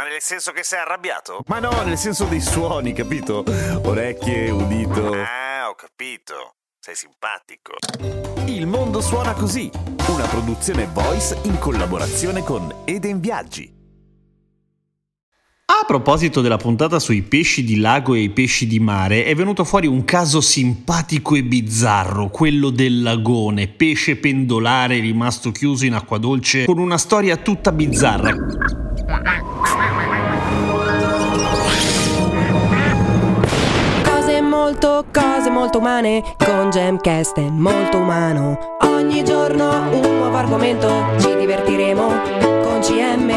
Ma nel senso che sei arrabbiato? Ma no, nel senso dei suoni, capito? Orecchie, udito... Ah, ho capito. Sei simpatico. Il Mondo Suona Così, una produzione Voice in collaborazione con Eden Viaggi. A proposito della puntata sui pesci di lago e i pesci di mare, è venuto fuori un caso simpatico e bizzarro, quello del lagone, pesce pendolare rimasto chiuso in acqua dolce, con una storia tutta bizzarra. Cose molto umane con Jamcast, è molto umano. Ogni giorno un nuovo argomento, ci divertiremo con CM.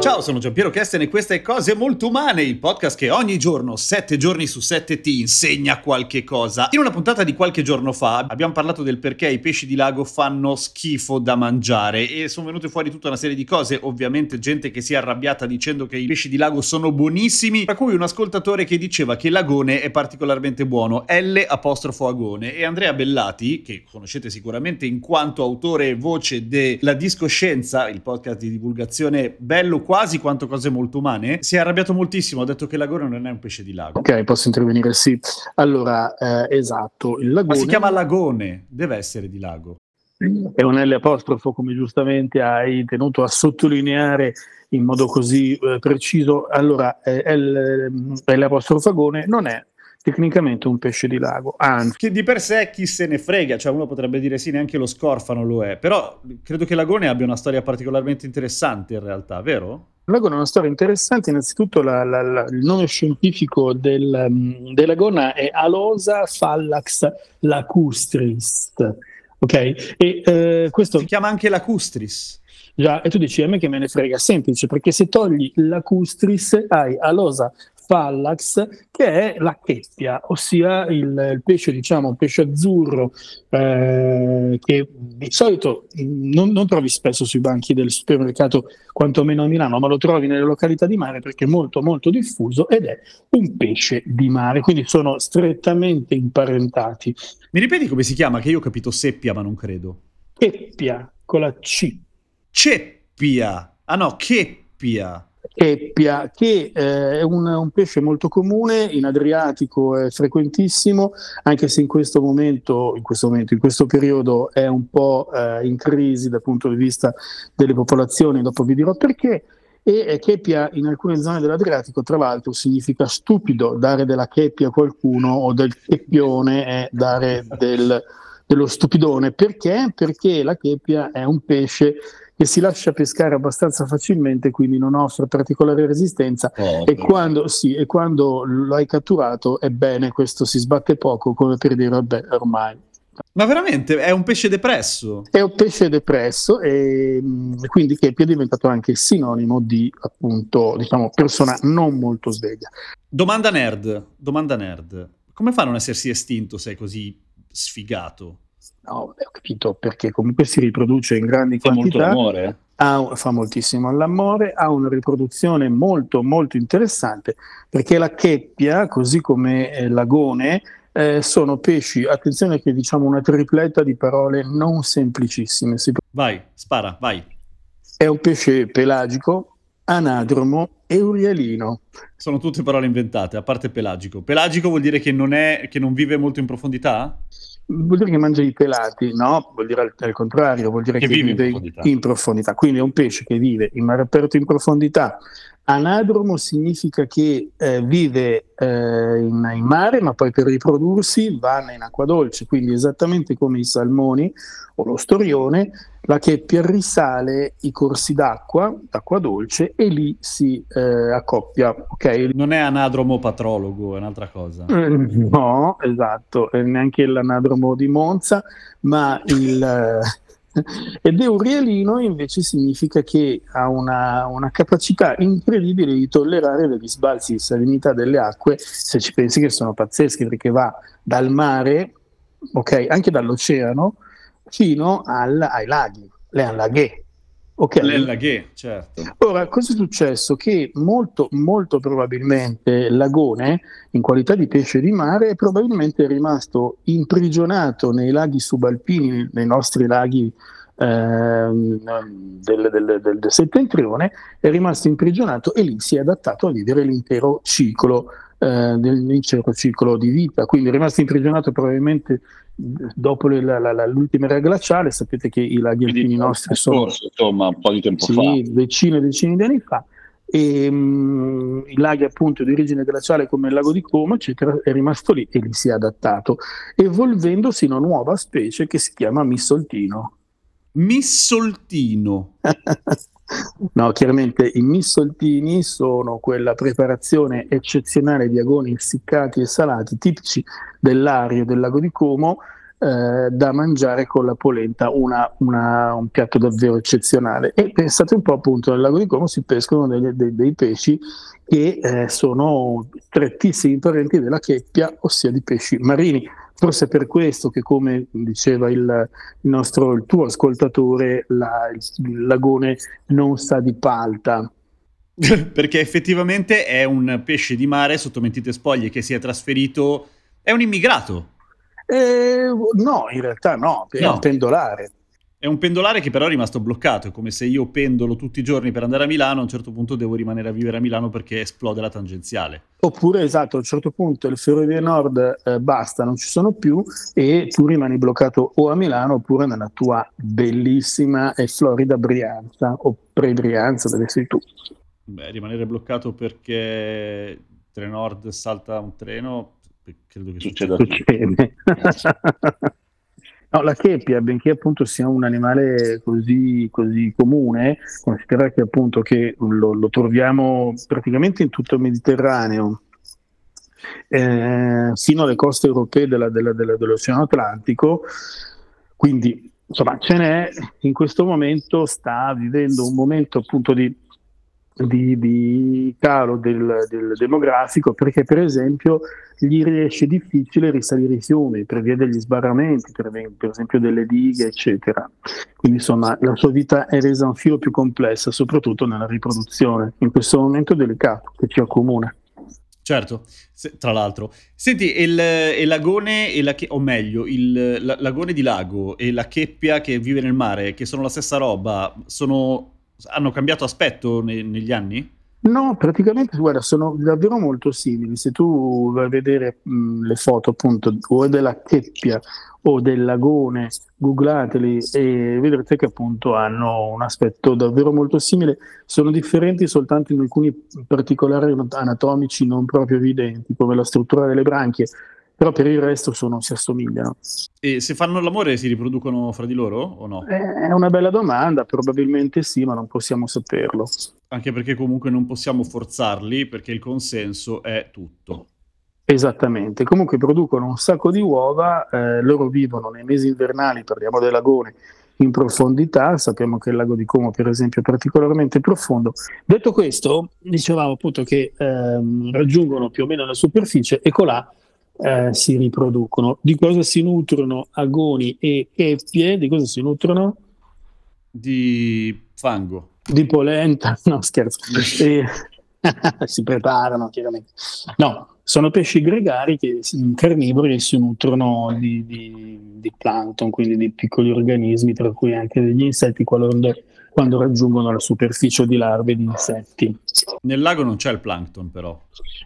Ciao, sono Giampiero Kesten e questa è Cose Molto Umane, il podcast che ogni giorno, 7 giorni su 7, ti insegna qualche cosa. In una puntata di qualche giorno fa abbiamo parlato del perché i pesci di lago fanno schifo da mangiare e sono venute fuori tutta una serie di cose, ovviamente gente che si è arrabbiata dicendo che i pesci di lago sono buonissimi, tra cui un ascoltatore che diceva che l'agone è particolarmente buono, L'agone, e Andrea Bellati, che conoscete sicuramente in quanto autore e voce de La Dissoscienza, il podcast di divulgazione bello quasi quanto Cose Molto Umane, si è arrabbiato moltissimo, ha detto che il lagone non è un pesce di lago. Ok, posso intervenire? Sì. Allora, esatto, il lagone... Ma si chiama lagone, deve essere di lago. È un L apostrofo, come giustamente hai tenuto a sottolineare in modo così preciso. Allora, L apostrofo agone non è tecnicamente un pesce di lago, anzi, che di per sé chi se ne frega, cioè uno potrebbe dire sì, neanche lo scorfano lo è, però credo che l'agone abbia una storia particolarmente interessante in realtà, vero? L'agona è una storia interessante, innanzitutto il nome scientifico dell'agona è Alosa fallax lacustris, ok? E questo si chiama anche lacustris. Già, e tu dici a me che me ne frega, semplice, perché se togli lacustris hai Alosa fallax, che è la cheppia, ossia il pesce, diciamo, pesce azzurro che di solito non trovi spesso sui banchi del supermercato, quantomeno a Milano, ma lo trovi nelle località di mare perché è molto molto diffuso ed è un pesce di mare, quindi sono strettamente imparentati. Mi ripeti come si chiama? Che io ho capito seppia, ma non credo. Cheppia, con la C. Ceppia. Ah no, cheppia. Cheppia, che è un pesce molto comune, in Adriatico è frequentissimo, anche se in questo periodo è un po' in crisi dal punto di vista delle popolazioni, dopo vi dirò perché. E cheppia in alcune zone dell'Adriatico, tra l'altro, significa stupido, dare della cheppia a qualcuno, o del cheppione è dare dello stupidone. Perché? Perché la cheppia è un pesce che si lascia pescare abbastanza facilmente, quindi non offre particolare resistenza, e quando l'hai catturato, ebbene, questo si sbatte poco, come per dire, vabbè, ormai. Ma veramente è un pesce depresso? È un pesce depresso, e quindi cheppia è diventato anche sinonimo di, appunto, diciamo, persona non molto sveglia. Domanda nerd. Come fa a non essersi estinto se è così sfigato? No, ho capito, perché comunque si riproduce in grandi quantità. Molto amore. Fa moltissimo all'amore, ha una riproduzione molto molto interessante, perché la cheppia, così come l'agone, sono pesci, attenzione che diciamo una tripletta di parole non semplicissime. Vai, spara, vai. È un pesce pelagico, anadromo e urialino. Sono tutte parole inventate, a parte pelagico. Pelagico vuol dire che non vive molto in profondità? Vuol dire che mangia i pelati, no? Vuol dire al contrario, vuol dire che vive in profondità. Quindi è un pesce che vive in mare aperto in profondità. Anadromo significa che vive in mare, ma poi per riprodursi va in acqua dolce, quindi esattamente come i salmoni o lo storione, la cheppia risale i corsi d'acqua dolce, e lì si accoppia. Okay? Non è anadromo patrologo, è un'altra cosa. No, esatto, neanche l'anadromo di Monza, ma Ed Aureliano invece significa che ha una capacità incredibile di tollerare degli sbalzi di salinità delle acque, se ci pensi che sono pazzeschi, perché va dal mare, ok, anche dall'oceano, fino ai laghi, le allaghe. Okay. Le allaghe, certo. Ora, cosa è successo? Che molto, molto probabilmente l'agone, in qualità di pesce di mare, è probabilmente rimasto imprigionato nei laghi subalpini, nei nostri laghi del settentrione, è rimasto imprigionato e lì si è adattato a vivere l'intero ciclo di vita, quindi è rimasto imprigionato probabilmente dopo l'ultima era glaciale. Sapete che i laghi alpini nostri sono insomma un po' di tempo fa, decine di anni fa, e i laghi appunto di origine glaciale come il lago di Como eccetera, è rimasto lì e lì si è adattato, evolvendosi in una nuova specie che si chiama missoltino. No, chiaramente i missoltini sono quella preparazione eccezionale di agoni essiccati e salati tipici dell'aria del lago di Como, da mangiare con la polenta, un piatto davvero eccezionale. E pensate un po', appunto, nel lago di Como si pescano dei pesci che sono strettissimi parenti della cheppia, ossia di pesci marini. Forse per questo che, come diceva il tuo ascoltatore, il lagone non sa di palta. Perché effettivamente è un pesce di mare sotto mentite spoglie che si è trasferito, è un immigrato. No, in realtà no, è un pendolare. È un pendolare che però è rimasto bloccato, è come se io pendolo tutti i giorni per andare a Milano, a un certo punto devo rimanere a vivere a Milano perché esplode la tangenziale. Oppure, esatto, a un certo punto le ferrovie nord basta, non ci sono più e tu rimani bloccato o a Milano oppure nella tua bellissima e florida Brianza o pre-Brianza, dove sei tu. Beh, rimanere bloccato perché Trenord salta un treno... credo che succede. No, la cheppia, benché appunto sia un animale così comune, considera che appunto che lo troviamo praticamente in tutto il Mediterraneo, fino alle coste europee dell'Oceano Atlantico, quindi insomma ce n'è. In questo momento sta vivendo un momento appunto di calo del demografico, perché per esempio gli riesce difficile risalire i fiumi per via degli sbarramenti, per esempio delle dighe eccetera, quindi insomma la sua vita è resa un filo più complessa, soprattutto nella riproduzione, in questo momento delicato che ci accomuna. Certo, tra l'altro. Senti, il lagone e la cheppia, o meglio, il lagone di lago e la cheppia che vive nel mare, che sono la stessa roba, hanno cambiato aspetto negli anni? No, praticamente, guarda, sono davvero molto simili. Se tu vai a vedere le foto appunto o della cheppia o del lagone, googlateli e vedrete che appunto hanno un aspetto davvero molto simile. Sono differenti soltanto in alcuni particolari anatomici non proprio evidenti, come la struttura delle branchie, però per il resto si assomigliano. E se fanno l'amore si riproducono fra di loro o no? È una bella domanda, probabilmente sì, ma non possiamo saperlo. Anche perché comunque non possiamo forzarli, perché il consenso è tutto. Esattamente, comunque producono un sacco di uova, loro vivono nei mesi invernali, parliamo del lagone, in profondità, sappiamo che il lago di Como per esempio è particolarmente profondo. Detto questo, dicevamo appunto che raggiungono più o meno la superficie e colà si riproducono. Di cosa si nutrono agoni e cheppie? Di cosa si nutrono? Di fango. Di polenta? No, scherzo. Si preparano chiaramente. No, sono pesci gregari, carnivori, che si nutrono di plancton, quindi di piccoli organismi, tra cui anche degli insetti, quando raggiungono la superficie, di larve di insetti. Nel lago non c'è il plancton, però.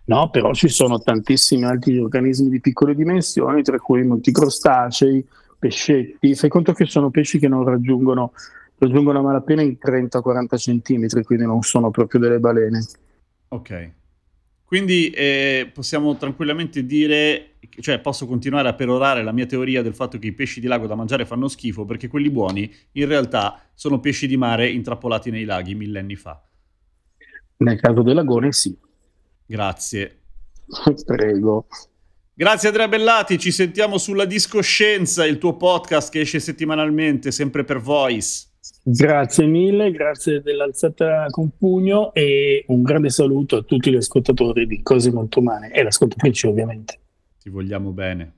No, però ci sono tantissimi altri organismi di piccole dimensioni, tra cui molti crostacei, pescetti. Fai conto che sono pesci che non raggiungono a malapena i 30-40 centimetri, quindi non sono proprio delle balene. Ok. Quindi possiamo tranquillamente dire, cioè posso continuare a perorare la mia teoria del fatto che i pesci di lago da mangiare fanno schifo, perché quelli buoni in realtà sono pesci di mare intrappolati nei laghi millenni fa. Nel caso del lagone sì. Grazie. Prego. Grazie Andrea Bellati, ci sentiamo sulla Dissoscienza, il tuo podcast che esce settimanalmente, sempre per Voice. Grazie mille, grazie dell'alzata con pugno e un grande saluto a tutti gli ascoltatori di Cose Molto Umane e l'ascoltatrice ovviamente. Ti vogliamo bene.